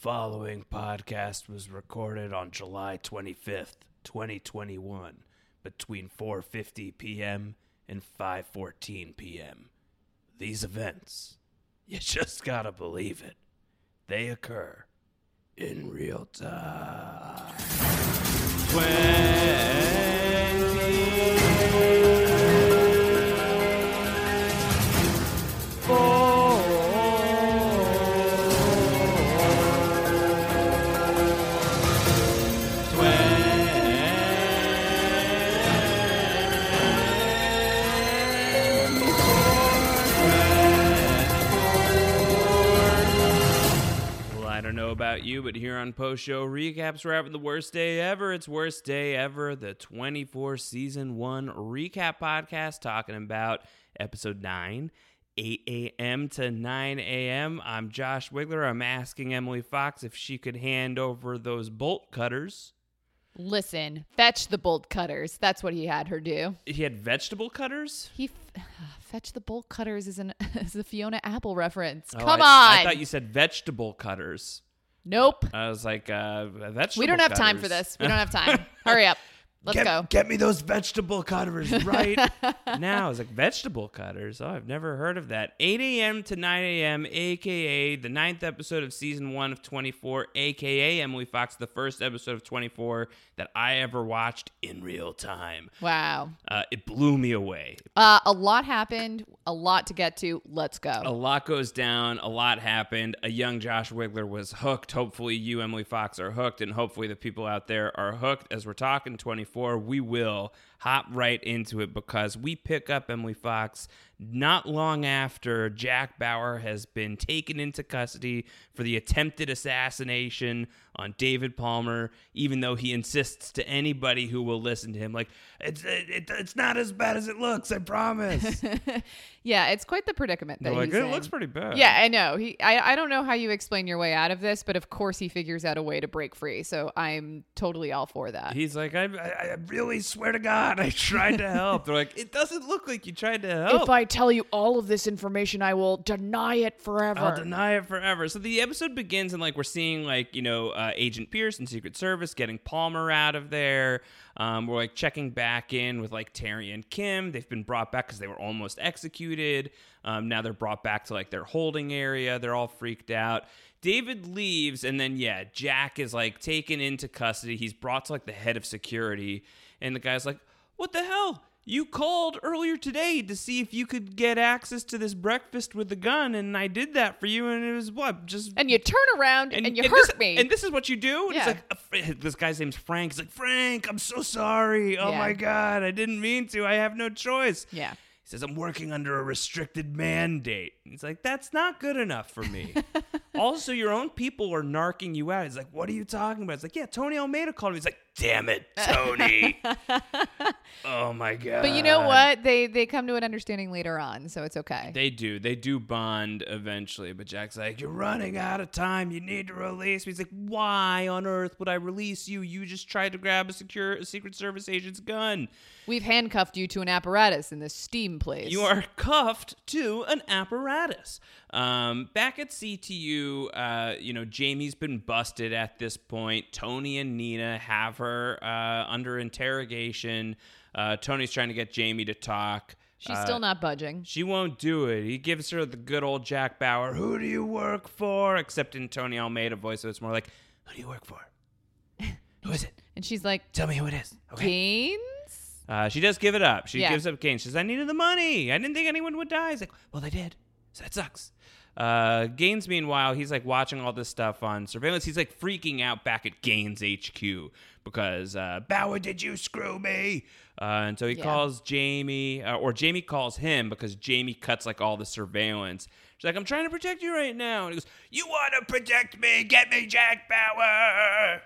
following podcast was recorded on July 25th, 2021, between 4:50 p.m. and 5:14 p.m. These events, you just gotta believe it, they occur in real time. 24 about you, but here on Post Show Recaps, we're having the worst day ever. It's worst day ever, the 24 season 1 recap podcast, talking about episode 9, 8 a.m. to 9 a.m. I'm Josh Wigler. I'm asking Emily Fox if she could hand over those bolt cutters. Listen, fetch the bolt cutters. That's what he had her do. He had vegetable cutters? Fetch the bolt cutters is a Fiona Apple reference. Oh, Come on! I thought you said vegetable cutters. Nope. I was like, vegetable. We don't have time for this. We don't have time. Hurry up. Let's go. Get me those vegetable cutters right now. I was like, vegetable cutters? Oh, I've never heard of that. 8 a.m. to 9 a.m., a.k.a. the 9th episode of season 1 of 24, a.k.a. Emily Fox, the first episode of 24 that I ever watched in real time. Wow. It blew me away. A lot happened. A lot to get to. Let's go. A lot goes down. A lot happened. A young Josh Wigler was hooked. Hopefully you, Emily Fox, are hooked, and hopefully the people out there are hooked. As we're talking 24, we will hop right into it because we pick up Emily Fox not long after Jack Bauer has been taken into custody for the attempted assassination on David Palmer, even though he insists to anybody who will listen to him, like, it's not as bad as it looks, I promise. Yeah, it's quite the predicament that he's in. It looks pretty bad. Yeah, I know. I don't know how you explain your way out of this, but of course he figures out a way to break free, so I'm totally all for that. He's like, I really swear to God, I tried to help. They're like, it doesn't look like you tried to help. If I tell you all of this information, I will deny it forever. I'll deny it forever. So the episode begins and, like, we're seeing, like, you know, Agent Pierce and Secret Service getting Palmer out of there. We're, like, checking back in with, like, Terry and Kim. They've been brought back because they were almost executed. Now they're brought back to, like, their holding area. They're all freaked out. David leaves, and then, yeah, Jack is, like, taken into custody. He's brought to, like, the head of security, and the guy's like, what the hell? You called earlier today to see if you could get access to this breakfast with the gun, and I did that for you, and it was what? Just and you turn around and you hurt me. And this is what you do? Yeah. It's like, this guy's name's Frank. He's like, Frank, I'm so sorry. Oh, yeah. My God, I didn't mean to. I have no choice. Yeah. He says, I'm working under a restricted mandate. He's like, that's not good enough for me. Also, your own people are narking you out. He's like, what are you talking about? It's like, yeah, Tony Almeida called me. He's like, damn it, Tony. Oh, my God. But you know what? They come to an understanding later on, so it's okay. They do. They do bond eventually. But Jack's like, you're running out of time. You need to release me. He's like, why on earth would I release you? You just tried to grab a Secret Service agent's gun. We've handcuffed you to an apparatus in this steam place. You are cuffed to an apparatus. Back at CTU, you know, Jamie's been busted at this point. Tony and Nina have her under interrogation. Tony's trying to get Jamie to talk. She's still not budging. She won't do it. He gives her the good old Jack Bauer, who do you work for? Except in Tony Almeida voice, so it's more like, who do you work for? Who is it? And she's like, tell me who it is. Okay. Gaines? She does give it up. She gives up Gaines. She says, I needed the money. I didn't think anyone would die. He's like, well, they did. So that sucks. Gaines, meanwhile, he's like watching all this stuff on surveillance. He's like freaking out back at Gaines HQ because Bauer, did you screw me? And so he calls Jamie, or Jamie calls him because Jamie cuts like all the surveillance. She's like, I'm trying to protect you right now. And he goes, you want to protect me? Get me Jack Bauer.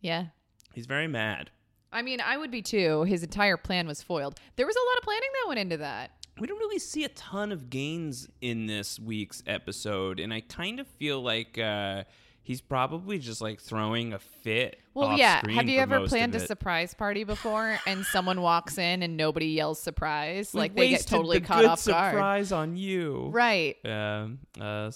Yeah. He's very mad. I mean, I would be too. His entire plan was foiled. There was a lot of planning that went into that. We don't really see a ton of Gaines in this week's episode, and I kind of feel like he's probably just like throwing a fit. Well, yeah. Have you ever planned a surprise party before, and someone walks in and nobody yells surprise? Like they get totally caught off guard. Surprise on you, right? So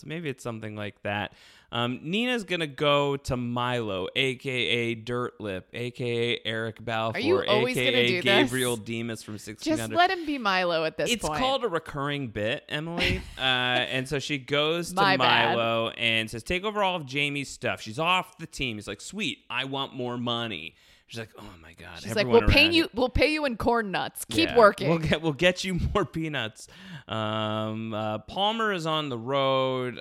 maybe it's something like that. Nina's going to go to Milo, a.k.a. Dirt Lip, a.k.a. Eric Balfour, a.k.a. Gabriel Demas from 6 Feet Under. Just let him be Milo at this point. It's called a recurring bit, Emily. And so she goes to Milo and says, take over all of Jamie's stuff. She's off the team. He's like, sweet, I want more money. She's like, oh my God. She's like, we'll pay you in corn nuts. Keep working. We'll get you more peanuts. Palmer is on the road.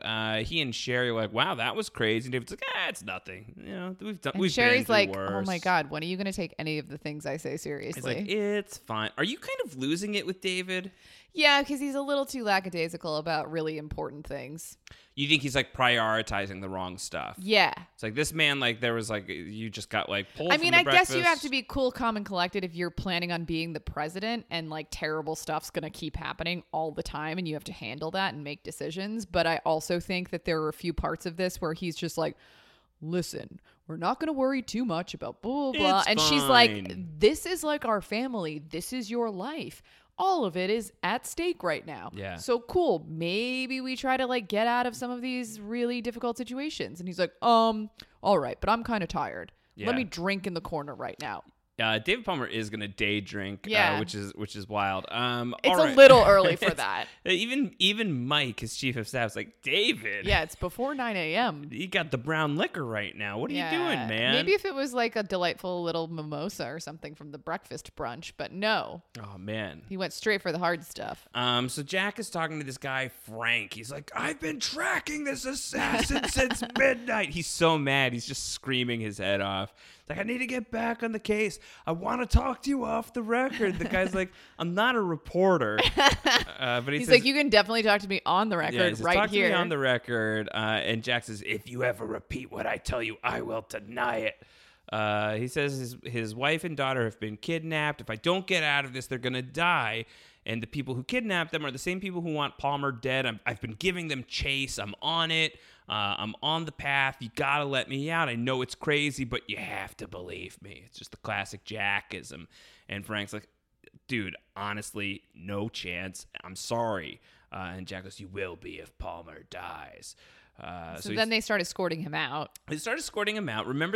He and Sherry are like, wow, that was crazy. And David's like, it's nothing. You know, we've Sherry's been like, worse. Oh my God, when are you going to take any of the things I say seriously? It's like, it's fine. Are you kind of losing it with David? Yeah, because he's a little too lackadaisical about really important things. You think he's like prioritizing the wrong stuff. Yeah. It's like this man, like there was like, you just got like pulled from the breakfast. I mean, I guess you have to be cool, calm, and collected if you're planning on being the president and like terrible stuff's going to keep happening all the time and you have to handle that and make decisions. But I also think that there are a few parts of this where he's just like, listen, we're not going to worry too much about blah, blah, blah. It's fine. She's like, this is like our family. This is your life. All of it is at stake right now. Yeah. So cool. Maybe we try to like get out of some of these really difficult situations. And he's like, all right, but I'm kind of tired. Yeah. Let me drink in the corner right now. David Palmer is going to day drink, which is wild. It's a little early for that. Even Mike, his chief of staff, is like, David. Yeah, it's before 9 a.m. You got the brown liquor right now. What are you doing, man? Maybe if it was like a delightful little mimosa or something from the breakfast brunch, but no. Oh, man. He went straight for the hard stuff. So Jack is talking to this guy, Frank. He's like, I've been tracking this assassin since midnight. He's so mad. He's just screaming his head off. Like, I need to get back on the case. I want to talk to you off the record. The guy's like, I'm not a reporter. But he's says, like, you can definitely talk to me on the record he says, right talk here. Talk to me on the record. And Jack says, if you ever repeat what I tell you, I will deny it. He says his wife and daughter have been kidnapped. If I don't get out of this, they're going to die. And the people who kidnapped them are the same people who want Palmer dead. I've been giving them chase. I'm on it. I'm on the path. You got to let me out. I know it's crazy, but you have to believe me. It's just the classic Jackism. And Frank's like, dude, honestly, no chance. I'm sorry. And Jack goes, you will be if Palmer dies. So then they start escorting him out. Remember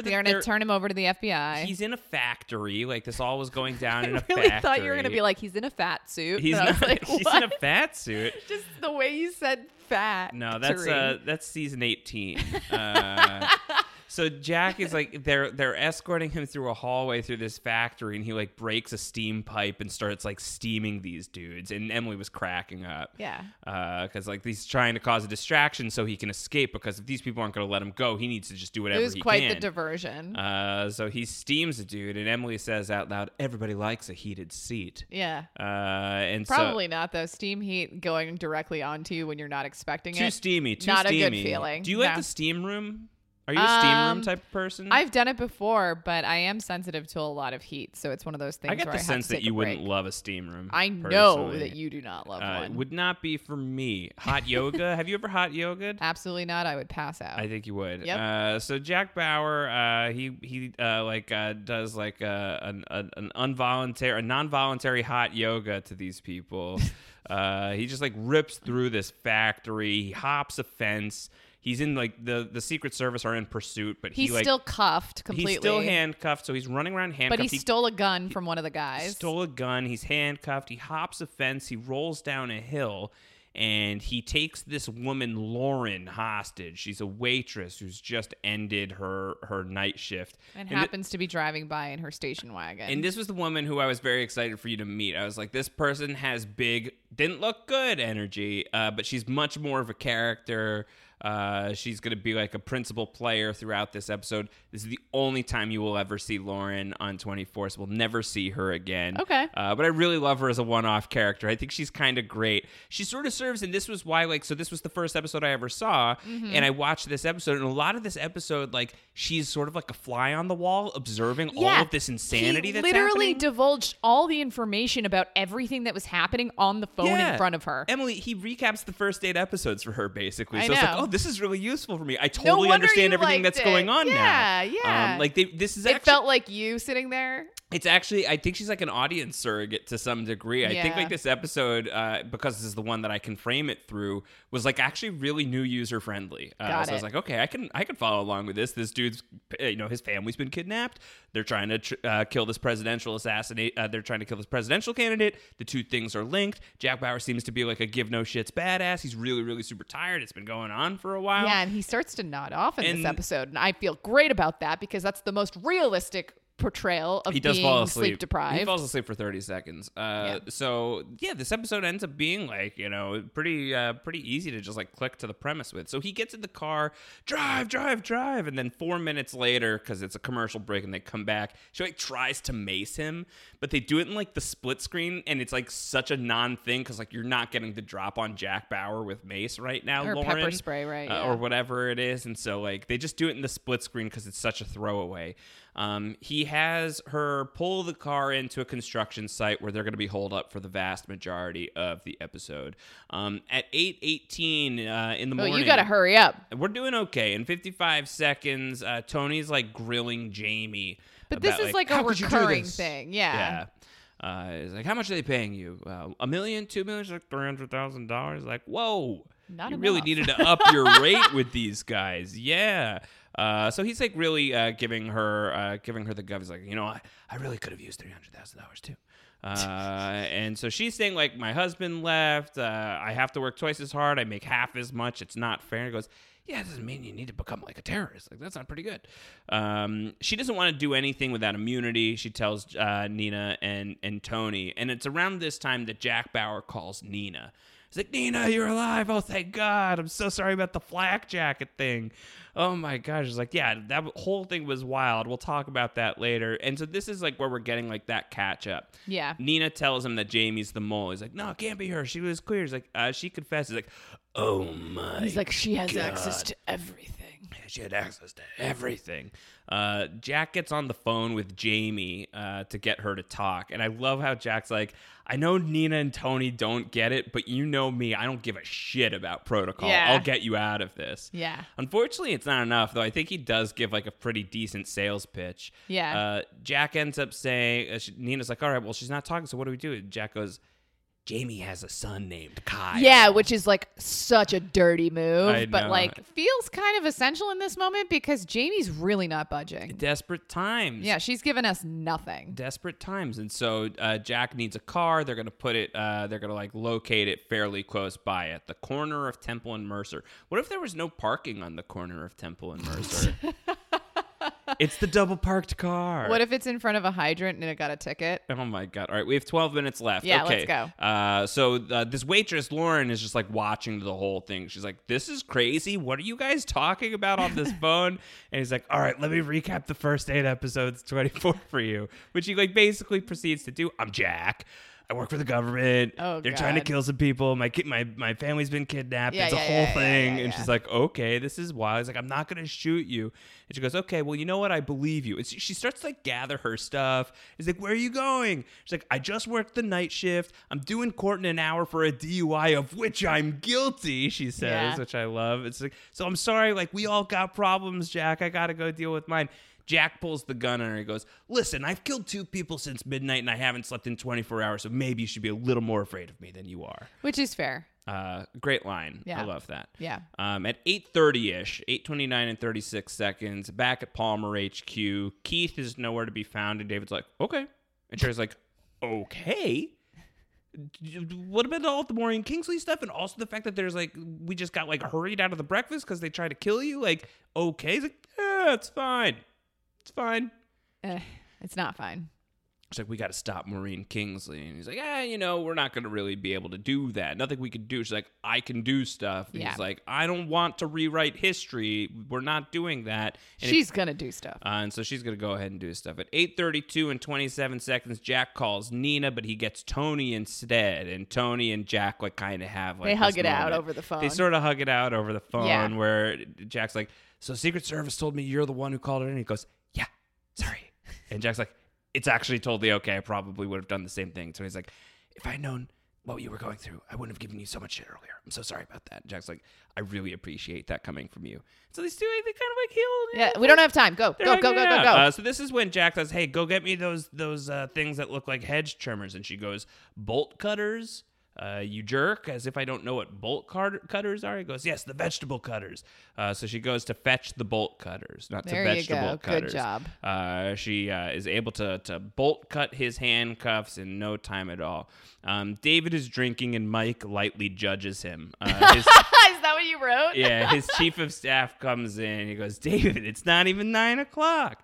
that they're going to turn him over to the FBI. He's in a factory. Like this all was going down in a factory. I really thought you were going to be like, he's in a fat suit. He's not. Like, he's in a fat suit. Just the way you said fat. No, that's season 18. So Jack is like, they're escorting him through a hallway through this factory, and he like breaks a steam pipe and starts like steaming these dudes. And Emily was cracking up. Yeah. Because like he's trying to cause a distraction so he can escape, because if these people aren't going to let him go, he needs to just do whatever he can. It was quite the diversion. So he steams a dude, and Emily says out loud, everybody likes a heated seat. Yeah. And probably not, though. Steam heat going directly onto you when you're not expecting it. Too steamy. Not a good feeling. Do you like the steam room? Are you a steam room type of person? I've done it before, but I am sensitive to a lot of heat, so it's one of those things where I get the sense that you wouldn't love a steam room. I know that you do not love one. It would not be for me. Hot yoga? Have you ever hot yoga'd? Absolutely not. I would pass out. I think you would. Yep. So Jack Bauer, he does a non-voluntary hot yoga to these people. He just like rips through this factory. He hops a fence. He's in like the Secret Service are in pursuit, but he's still cuffed completely. He's still handcuffed, so he's running around handcuffed. But he stole a gun from one of the guys. He's handcuffed. He hops a fence. He rolls down a hill, and he takes this woman Lauren hostage. She's a waitress who's just ended her night shift and happens to be driving by in her station wagon. And this was the woman who I was very excited for you to meet. I was like, this person has big, didn't look good energy, but she's much more of a character. She's going to be like a principal player throughout this episode. This is the only time you will ever see Lauren on 24, so we'll never see her again. Okay. But I really love her as a one-off character. I think she's kind of great. She sort of serves, and this was why, so this was the first episode I ever saw, and I watched this episode, and a lot of this episode, she's sort of like a fly on the wall observing all of this insanity that's happening. He literally divulged all the information about everything that was happening on the phone in front of her. Emily, he recaps the first 8 episodes for her, basically. I know. It's like, this is really useful for me. I totally understand everything that's going on now. Yeah. It felt like you sitting there. It's actually, I think she's like an audience surrogate to some degree. Yeah. I think like this episode, because this is the one that I can frame it through, was like actually really new user friendly. So I was like, okay, I can follow along with this. This dude's, his family's been kidnapped. They're trying to kill this presidential assassinate. They're trying to kill this presidential candidate. The two things are linked. Jack Bauer seems to be like a give no shits badass. He's really, really super tired. It's been going on for a while. Yeah, and he starts to nod off in this episode. And I feel great about that because that's the most realistic portrayal of being sleep deprived. He falls asleep for 30 seconds. This episode ends up being like, pretty easy to just like click to the premise with. So he gets in the car, drive. And then 4 minutes later, because it's a commercial break and they come back, she like tries to mace him, but they do it in like the split screen. And it's like such a non thing. Cause like, you're not getting the drop on Jack Bauer with mace right now, or Lauren, pepper spray, right? Yeah. Or whatever it is. And so like, they just do it in the split screen cause it's such a throwaway. He has her pull the car into a construction site where they're going to be holed up for the vast majority of the episode. At 8:18 in the morning. Oh, you got to hurry up. We're doing okay. In 55 seconds, Tony's like grilling Jamie. But about, this is like a recurring thing. Yeah. It's like, how much are they paying you? $1 million, $2 million, like $300,000. Like, whoa. Not you enough. Really needed to up your rate with these guys. Yeah. So he's like really giving her the gov. He's like, I really could have used $300,000 too. And so she's saying like, my husband left. I have to work twice as hard. I make half as much. It's not fair. And he goes, yeah, it doesn't mean you need to become like a terrorist. Like, that's not pretty good. She doesn't want to do anything without immunity. She tells Nina and Tony. And it's around this time that Jack Bauer calls Nina. He's like, Nina, you're alive. Oh, thank God. I'm so sorry about the flak jacket thing. Oh, my gosh. It's like, yeah, that whole thing was wild. We'll talk about that later. And so this is like where we're getting like that catch up. Yeah. Nina tells him that Jamie's the mole. He's like, no, it can't be her. She was queer. He's like, she confesses. He's like, oh, my God. He's like, she has access to everything. She had access to everything. Jack gets on the phone with Jamie to get her to talk. And I love how Jack's like, I know Nina and Tony don't get it, but you know me. I don't give a shit about protocol. Yeah. I'll get you out of this. Yeah. Unfortunately, it's not enough, though. I think he does give like a pretty decent sales pitch. Yeah. Jack ends up saying, Nina's like, all right, well, she's not talking, so what do we do? And Jack goes, Jamie has a son named Kai. Yeah, which is like such a dirty move, but like feels kind of essential in this moment because Jamie's really not budging. Desperate times. Yeah, she's given us nothing. Desperate times. And so Jack needs a car. They're going to put it, they're going to like locate it fairly close by at the corner of Temple and Mercer. What if there was no parking on the corner of Temple and Mercer? It's the double parked car. What if it's in front of a hydrant and it got a ticket? Oh, my God. All right. We have 12 minutes left. Yeah, okay. Let's go. So this waitress, Lauren, is just like watching the whole thing. She's like, this is crazy. What are you guys talking about on this phone? And he's like, all right, let me recap the first 8 episodes, 24 for you, which he like basically proceeds to do. I'm Jack. I work for the government. Oh, they're trying to kill some people. My family's been kidnapped. Yeah, it's a whole thing. And she's like, okay, this is wild. He's like, I'm not going to shoot you. And she goes, okay, well, you know what? I believe you. And she starts to like gather her stuff. He's like, where are you going? She's like, I just worked the night shift. I'm due in court in an hour for a DUI of which I'm guilty, she says, which I love. It's like, so I'm sorry. Like, we all got problems, Jack. I got to go deal with mine. Jack pulls the gun on her and he goes, listen, I've killed 2 people since midnight and I haven't slept in 24 hours, so maybe you should be a little more afraid of me than you are. Which is fair. Great line. Yeah. I love that. Yeah. At 8:30-ish, 8:29 and 36 seconds, back at Palmer HQ, Keith is nowhere to be found and David's like, okay. And Sherry's like, okay? What about all the Maureen Kingsley stuff and also the fact that there's like, we just got like hurried out of the breakfast because they tried to kill you? Like, okay? He's like, yeah, it's fine. It's fine. It's not fine. It's like, we got to stop Maureen Kingsley. And he's like, we're not going to really be able to do that. Nothing we can do. She's like, I can do stuff. And he's like, I don't want to rewrite history. We're not doing that. And she's going to do stuff. And so she's going to go ahead and do stuff. At 8:32 and 27 seconds, Jack calls Nina, but he gets Tony instead. And Tony and Jack like kind of have like, they hug it out over the phone. They sort of hug it out over the phone where Jack's like, so Secret Service told me you're the one who called her in. And he goes, sorry. And Jack's like, it's actually totally okay. I probably would have done the same thing. So he's like, if I'd known what you were going through, I wouldn't have given you so much shit earlier. I'm so sorry about that. And Jack's like, I really appreciate that coming from you. So these two, they kind of like heal. Yeah, we don't have time. Go. So this is when Jack says, hey, go get me those things that look like hedge trimmers. And she goes, bolt cutters? You jerk, as if I don't know what bolt cutters are. He goes, yes, the vegetable cutters. So she goes to fetch the bolt cutters, not there to vegetable you go. Cutters. Good job. She is able to bolt cut his handcuffs in no time at all. David is drinking and Mike lightly judges him. Is that what you wrote? Yeah, his chief of staff comes in. He goes, David, it's not even 9:00.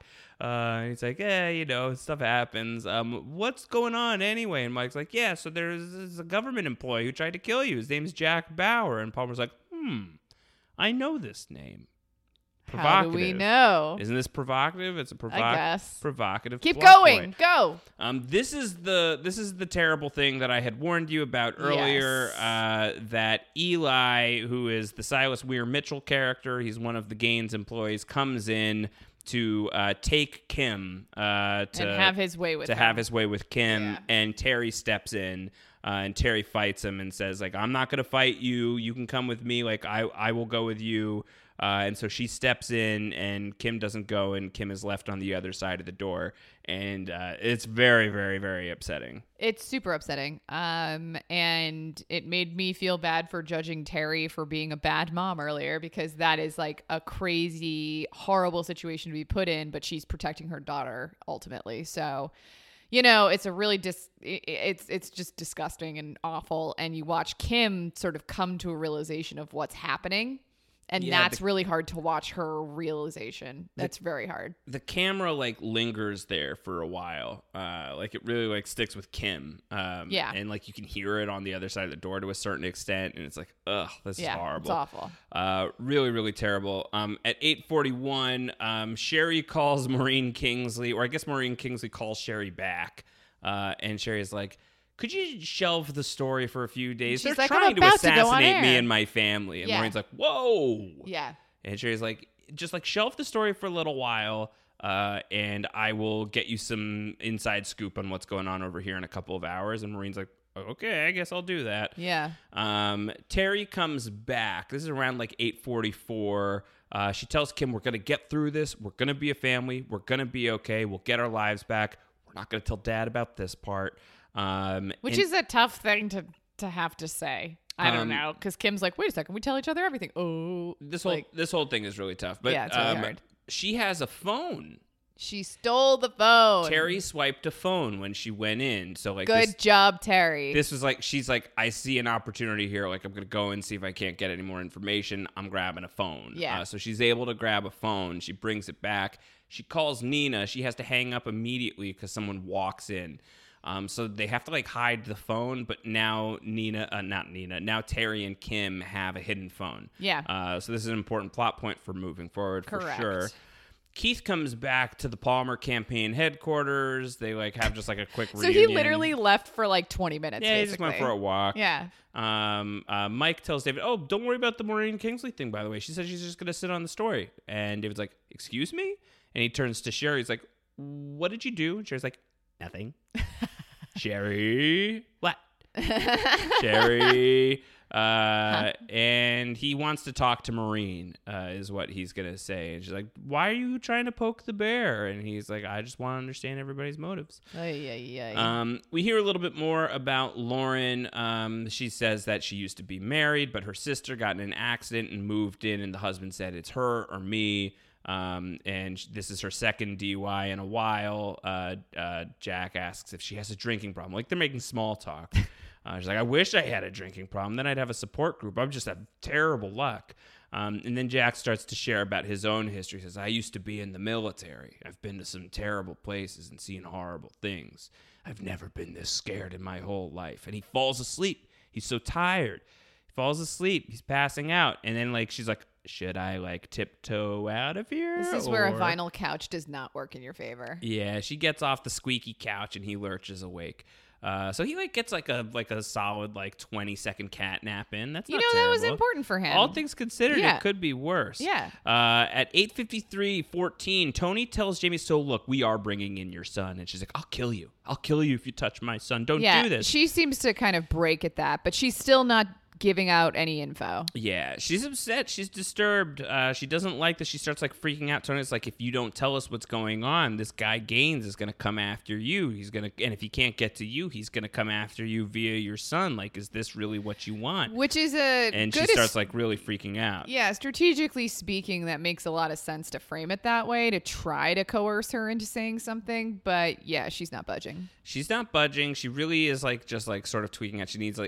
He's like, stuff happens. What's going on anyway? And Mike's like, yeah, so there's a government employee who tried to kill you. His name's Jack Bauer. And Palmer's like, I know this name. How do we know? Isn't this provocative? It's a provocative. Keep going. Point. Go. This is the terrible thing that I had warned you about earlier. Yes. That Eli, who is the Silas Weir Mitchell character, he's one of the Gaines employees, comes in to take Kim and have his way with him. Yeah. And Terry steps in. And Terry fights him and says, like, I'm not going to fight you. You can come with me. Like, I will go with you. And so she steps in and Kim doesn't go and Kim is left on the other side of the door. And it's very, very, very upsetting. It's super upsetting. And it made me feel bad for judging Terry for being a bad mom earlier, because that is like a crazy, horrible situation to be put in. But she's protecting her daughter ultimately. So... you know, it's a really it's just disgusting and awful, and you watch Kim sort of come to a realization of what's happening, and that's really hard to watch her realization. That's very hard. The camera like lingers there for a while, like it really like sticks with Kim, and like you can hear it on the other side of the door to a certain extent, and it's like, ugh, this is horrible, it's awful, really, really terrible. At 8:41, Sherry calls Maureen Kingsley, or I guess Maureen Kingsley calls Sherry back, and Sherry's like, could you shelve the story for a few days? She's trying to assassinate me and my family. And Maureen's like, whoa. Yeah. And Sherry's like, just like shelve the story for a little while. And I will get you some inside scoop on what's going on over here in a couple of hours. And Maureen's like, okay, I guess I'll do that. Yeah. Terry comes back. This is around like 8:44. She tells Kim, we're going to get through this. We're going to be a family. We're going to be okay. We'll get our lives back. We're not going to tell Dad about this part. Which is a tough thing to have to say. I don't know, because Kim's like, wait a second, we tell each other everything. Oh, this whole thing is really tough. But yeah, it's really hard. She has a phone. She stole the phone. Terry swiped a phone when she went in. So like, good job, Terry. This was like, she's like, I see an opportunity here. Like, I'm gonna go and see if I can't get any more information. I'm grabbing a phone. Yeah. So she's able to grab a phone. She brings it back. She calls Nina. She has to hang up immediately because someone walks in. So they have to like hide the phone, but now now Terry and Kim have a hidden phone. Yeah. So this is an important plot point for moving forward. Correct. For sure. Keith comes back to the Palmer campaign headquarters. They like have just like a quick reunion. So he literally left for like 20 minutes. Yeah, basically. He just went for a walk. Yeah. Mike tells David, oh, don't worry about the Maureen Kingsley thing, by the way. She said she's just going to sit on the story. And David's like, excuse me? And he turns to Sherry. He's like, what did you do? And Sherry's like, nothing. Sherry. What? Sherry. And he wants to talk to Maureen, is what he's going to say. And she's like, why are you trying to poke the bear? And he's like, I just want to understand everybody's motives. We hear a little bit more about Lauren. She says that she used to be married, but her sister got in an accident and moved in. And the husband said, it's her or me. And this is her second DUI in a while. Jack asks if she has a drinking problem. Like, they're making small talk. She's like, I wish I had a drinking problem. Then I'd have a support group. I'm just a terrible luck. And then Jack starts to share about his own history. He says, I used to be in the military. I've been to some terrible places and seen horrible things. I've never been this scared in my whole life. And he falls asleep. He's so tired. He falls asleep. He's passing out. And then, like, she's like, should I like tiptoe out of here? This is where a vinyl couch does not work in your favor. Yeah, she gets off the squeaky couch and he lurches awake. So he gets a solid 20-second cat nap in. That's not terrible. That was important for him. All things considered, it could be worse. Yeah. At 8:53:14, Tony tells Jamie, "So look, we are bringing in your son," and she's like, "I'll kill you. I'll kill you if you touch my son. Don't do this." She seems to kind of break at that, but she's still not giving out any info. Yeah, she's upset. She's disturbed. She doesn't like that. She starts freaking out. Tony's like, if you don't tell us what's going on, this guy Gaines is gonna come after you. And if he can't get to you, he's gonna come after you via your son. Is this really what you want? Which is she starts really freaking out. Yeah, strategically speaking, that makes a lot of sense to frame it that way to try to coerce her into saying something. But yeah, she's not budging. She really is sort of tweaking out. She needs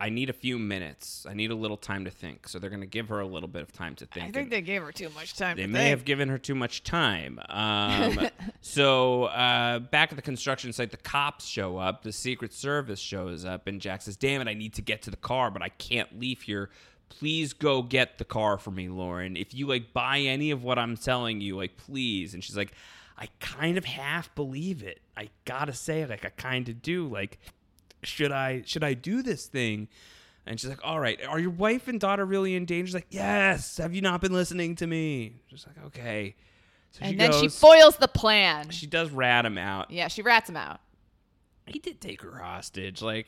I need a few minutes. I need a little time to think. So they're going to give her a little bit of time to think. I think they gave her too much time. They may have given her too much time. So back at the construction site, the cops show up. The Secret Service shows up. And Jack says, damn it, I need to get to the car, but I can't leave here. Please go get the car for me, Lauren. If you buy any of what I'm selling you, please. And she's like, I kind of half believe it. I got to say, I kind of do. Should I do this thing? And she's like, all right, are your wife and daughter really in danger? She's like, yes, have you not been listening to me? She's like, okay. So she foils the plan. She does rat him out. Yeah, she rats him out. He did take her hostage. I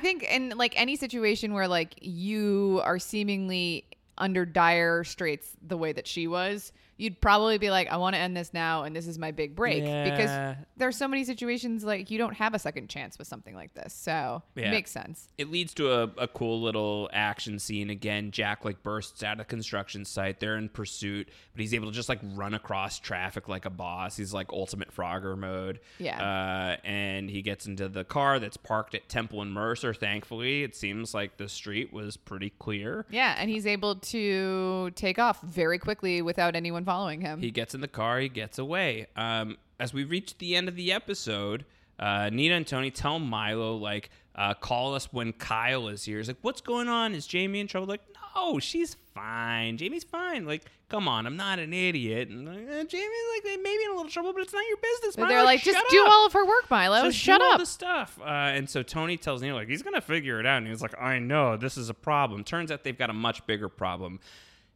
think in any situation where you are seemingly under dire straits the way that she was, you'd probably be like, I want to end this now, and this is my big break. Yeah. Because there's so many situations you don't have a second chance with something like this. So it makes sense. It leads to a cool little action scene. Again, Jack bursts out of the construction site. They're in pursuit, but he's able to just run across traffic like a boss. He's ultimate Frogger mode. Yeah. And he gets into the car that's parked at Temple and Mercer. Thankfully, it seems like the street was pretty clear. Yeah, and he's able to take off very quickly without anyone following him. He gets in the car, he gets away. As we reach the end of the episode, Nina and Tony tell Milo, call us when Kyle is here. He's like, what's going on? Is Jamie in trouble? No, she's fine. Jamie's fine. Come on, I'm not an idiot. And Jamie, maybe in a little trouble, but it's not your business, Milo. They're like, just do all of her work, Milo. Just shut up. All the stuff. And so Tony tells Nina, he's going to figure it out. And he's like, I know, this is a problem. Turns out they've got a much bigger problem.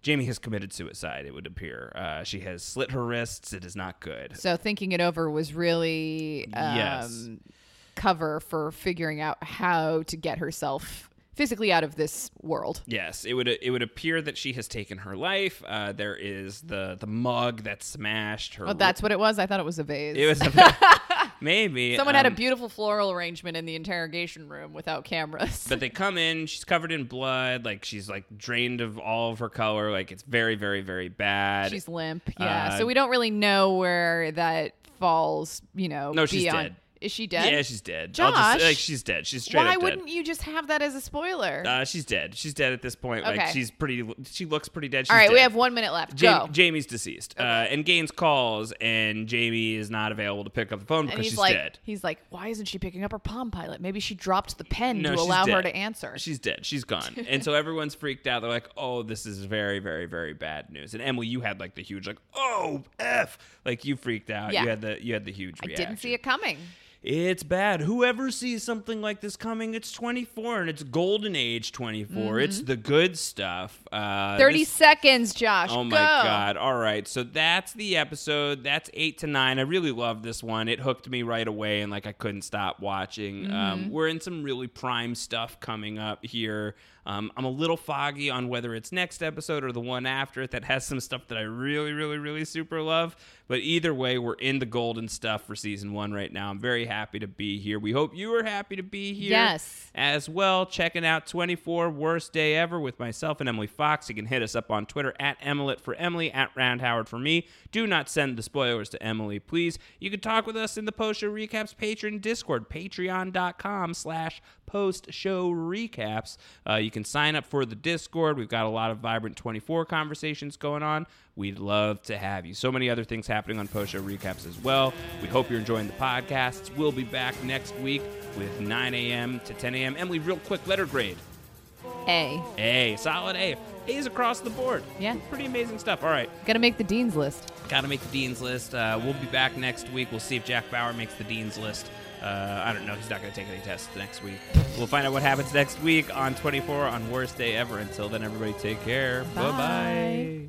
Jamie has committed suicide, it would appear. She has slit her wrists. It is not good. So thinking it over was really cover for figuring out how to get herself physically out of this world. Yes, it would appear that she has taken her life. There is the mug that smashed her. Oh, that's what it was? I thought it was a vase. It was a vase. Maybe. Someone had a beautiful floral arrangement in the interrogation room without cameras. But they come in, she's covered in blood, she's drained of all of her color, it's very, very, very bad. She's limp, yeah. So we don't really know where that falls, No, she's dead. Is she dead? Yeah, she's dead. Josh, she's dead. She's straight up dead. Why wouldn't you just have that as a spoiler? She's dead. She's dead at this point. Okay. She looks pretty dead. She's all right, dead. We have 1 minute left. Go. Jamie's deceased. Okay. And Gaines calls, and Jamie is not available to pick up the phone because she's dead. He's like, why isn't she picking up her Palm Pilot? Maybe she dropped the pen to allow her to answer. She's dead. She's gone. And so everyone's freaked out. They're like, oh, this is very, very, very bad news. And Emily, you had the huge oh, F. You freaked out. Yeah. You had the huge reaction. I didn't see it coming. It's bad. Whoever sees something like this coming, it's 24, and it's golden age 24. Mm-hmm. It's the good stuff. 30 seconds, Josh. Oh, my God. All right. So that's the episode. That's 8 to 9. I really love this one. It hooked me right away, and, I couldn't stop watching. Mm-hmm. We're in some really prime stuff coming up here. I'm a little foggy on whether it's next episode or the one after it that has some stuff that I really, really, really super love. But either way, we're in the golden stuff for season 1 right now. I'm very happy to be here. We hope you are happy to be here as well. Checking out 24 Worst Day Ever with myself and Emily Fox. You can hit us up on Twitter @Emily for Emily, @RoundHoward for me. Do not send the spoilers to Emily, please. You can talk with us in the Post Show Recaps Patreon Discord, patreon.com/postshowrecaps. You can sign up for the Discord. We've got a lot of vibrant 24 conversations going on. We'd love to have you. So many other things happening on Post Show Recaps as well. We hope you're enjoying the podcasts. We'll be back next week with 9 a.m. to 10 a.m. Emily, real quick, letter grade. A. A. Solid A. A's across the board. Yeah. Pretty amazing stuff. All right. Got to make the Dean's List. Got to make the Dean's List. We'll be back next week. We'll see if Jack Bauer makes the Dean's List. I don't know. He's not going to take any tests next week. We'll find out what happens next week on 24 on Worst Day Ever. Until then, everybody take care. Bye-bye.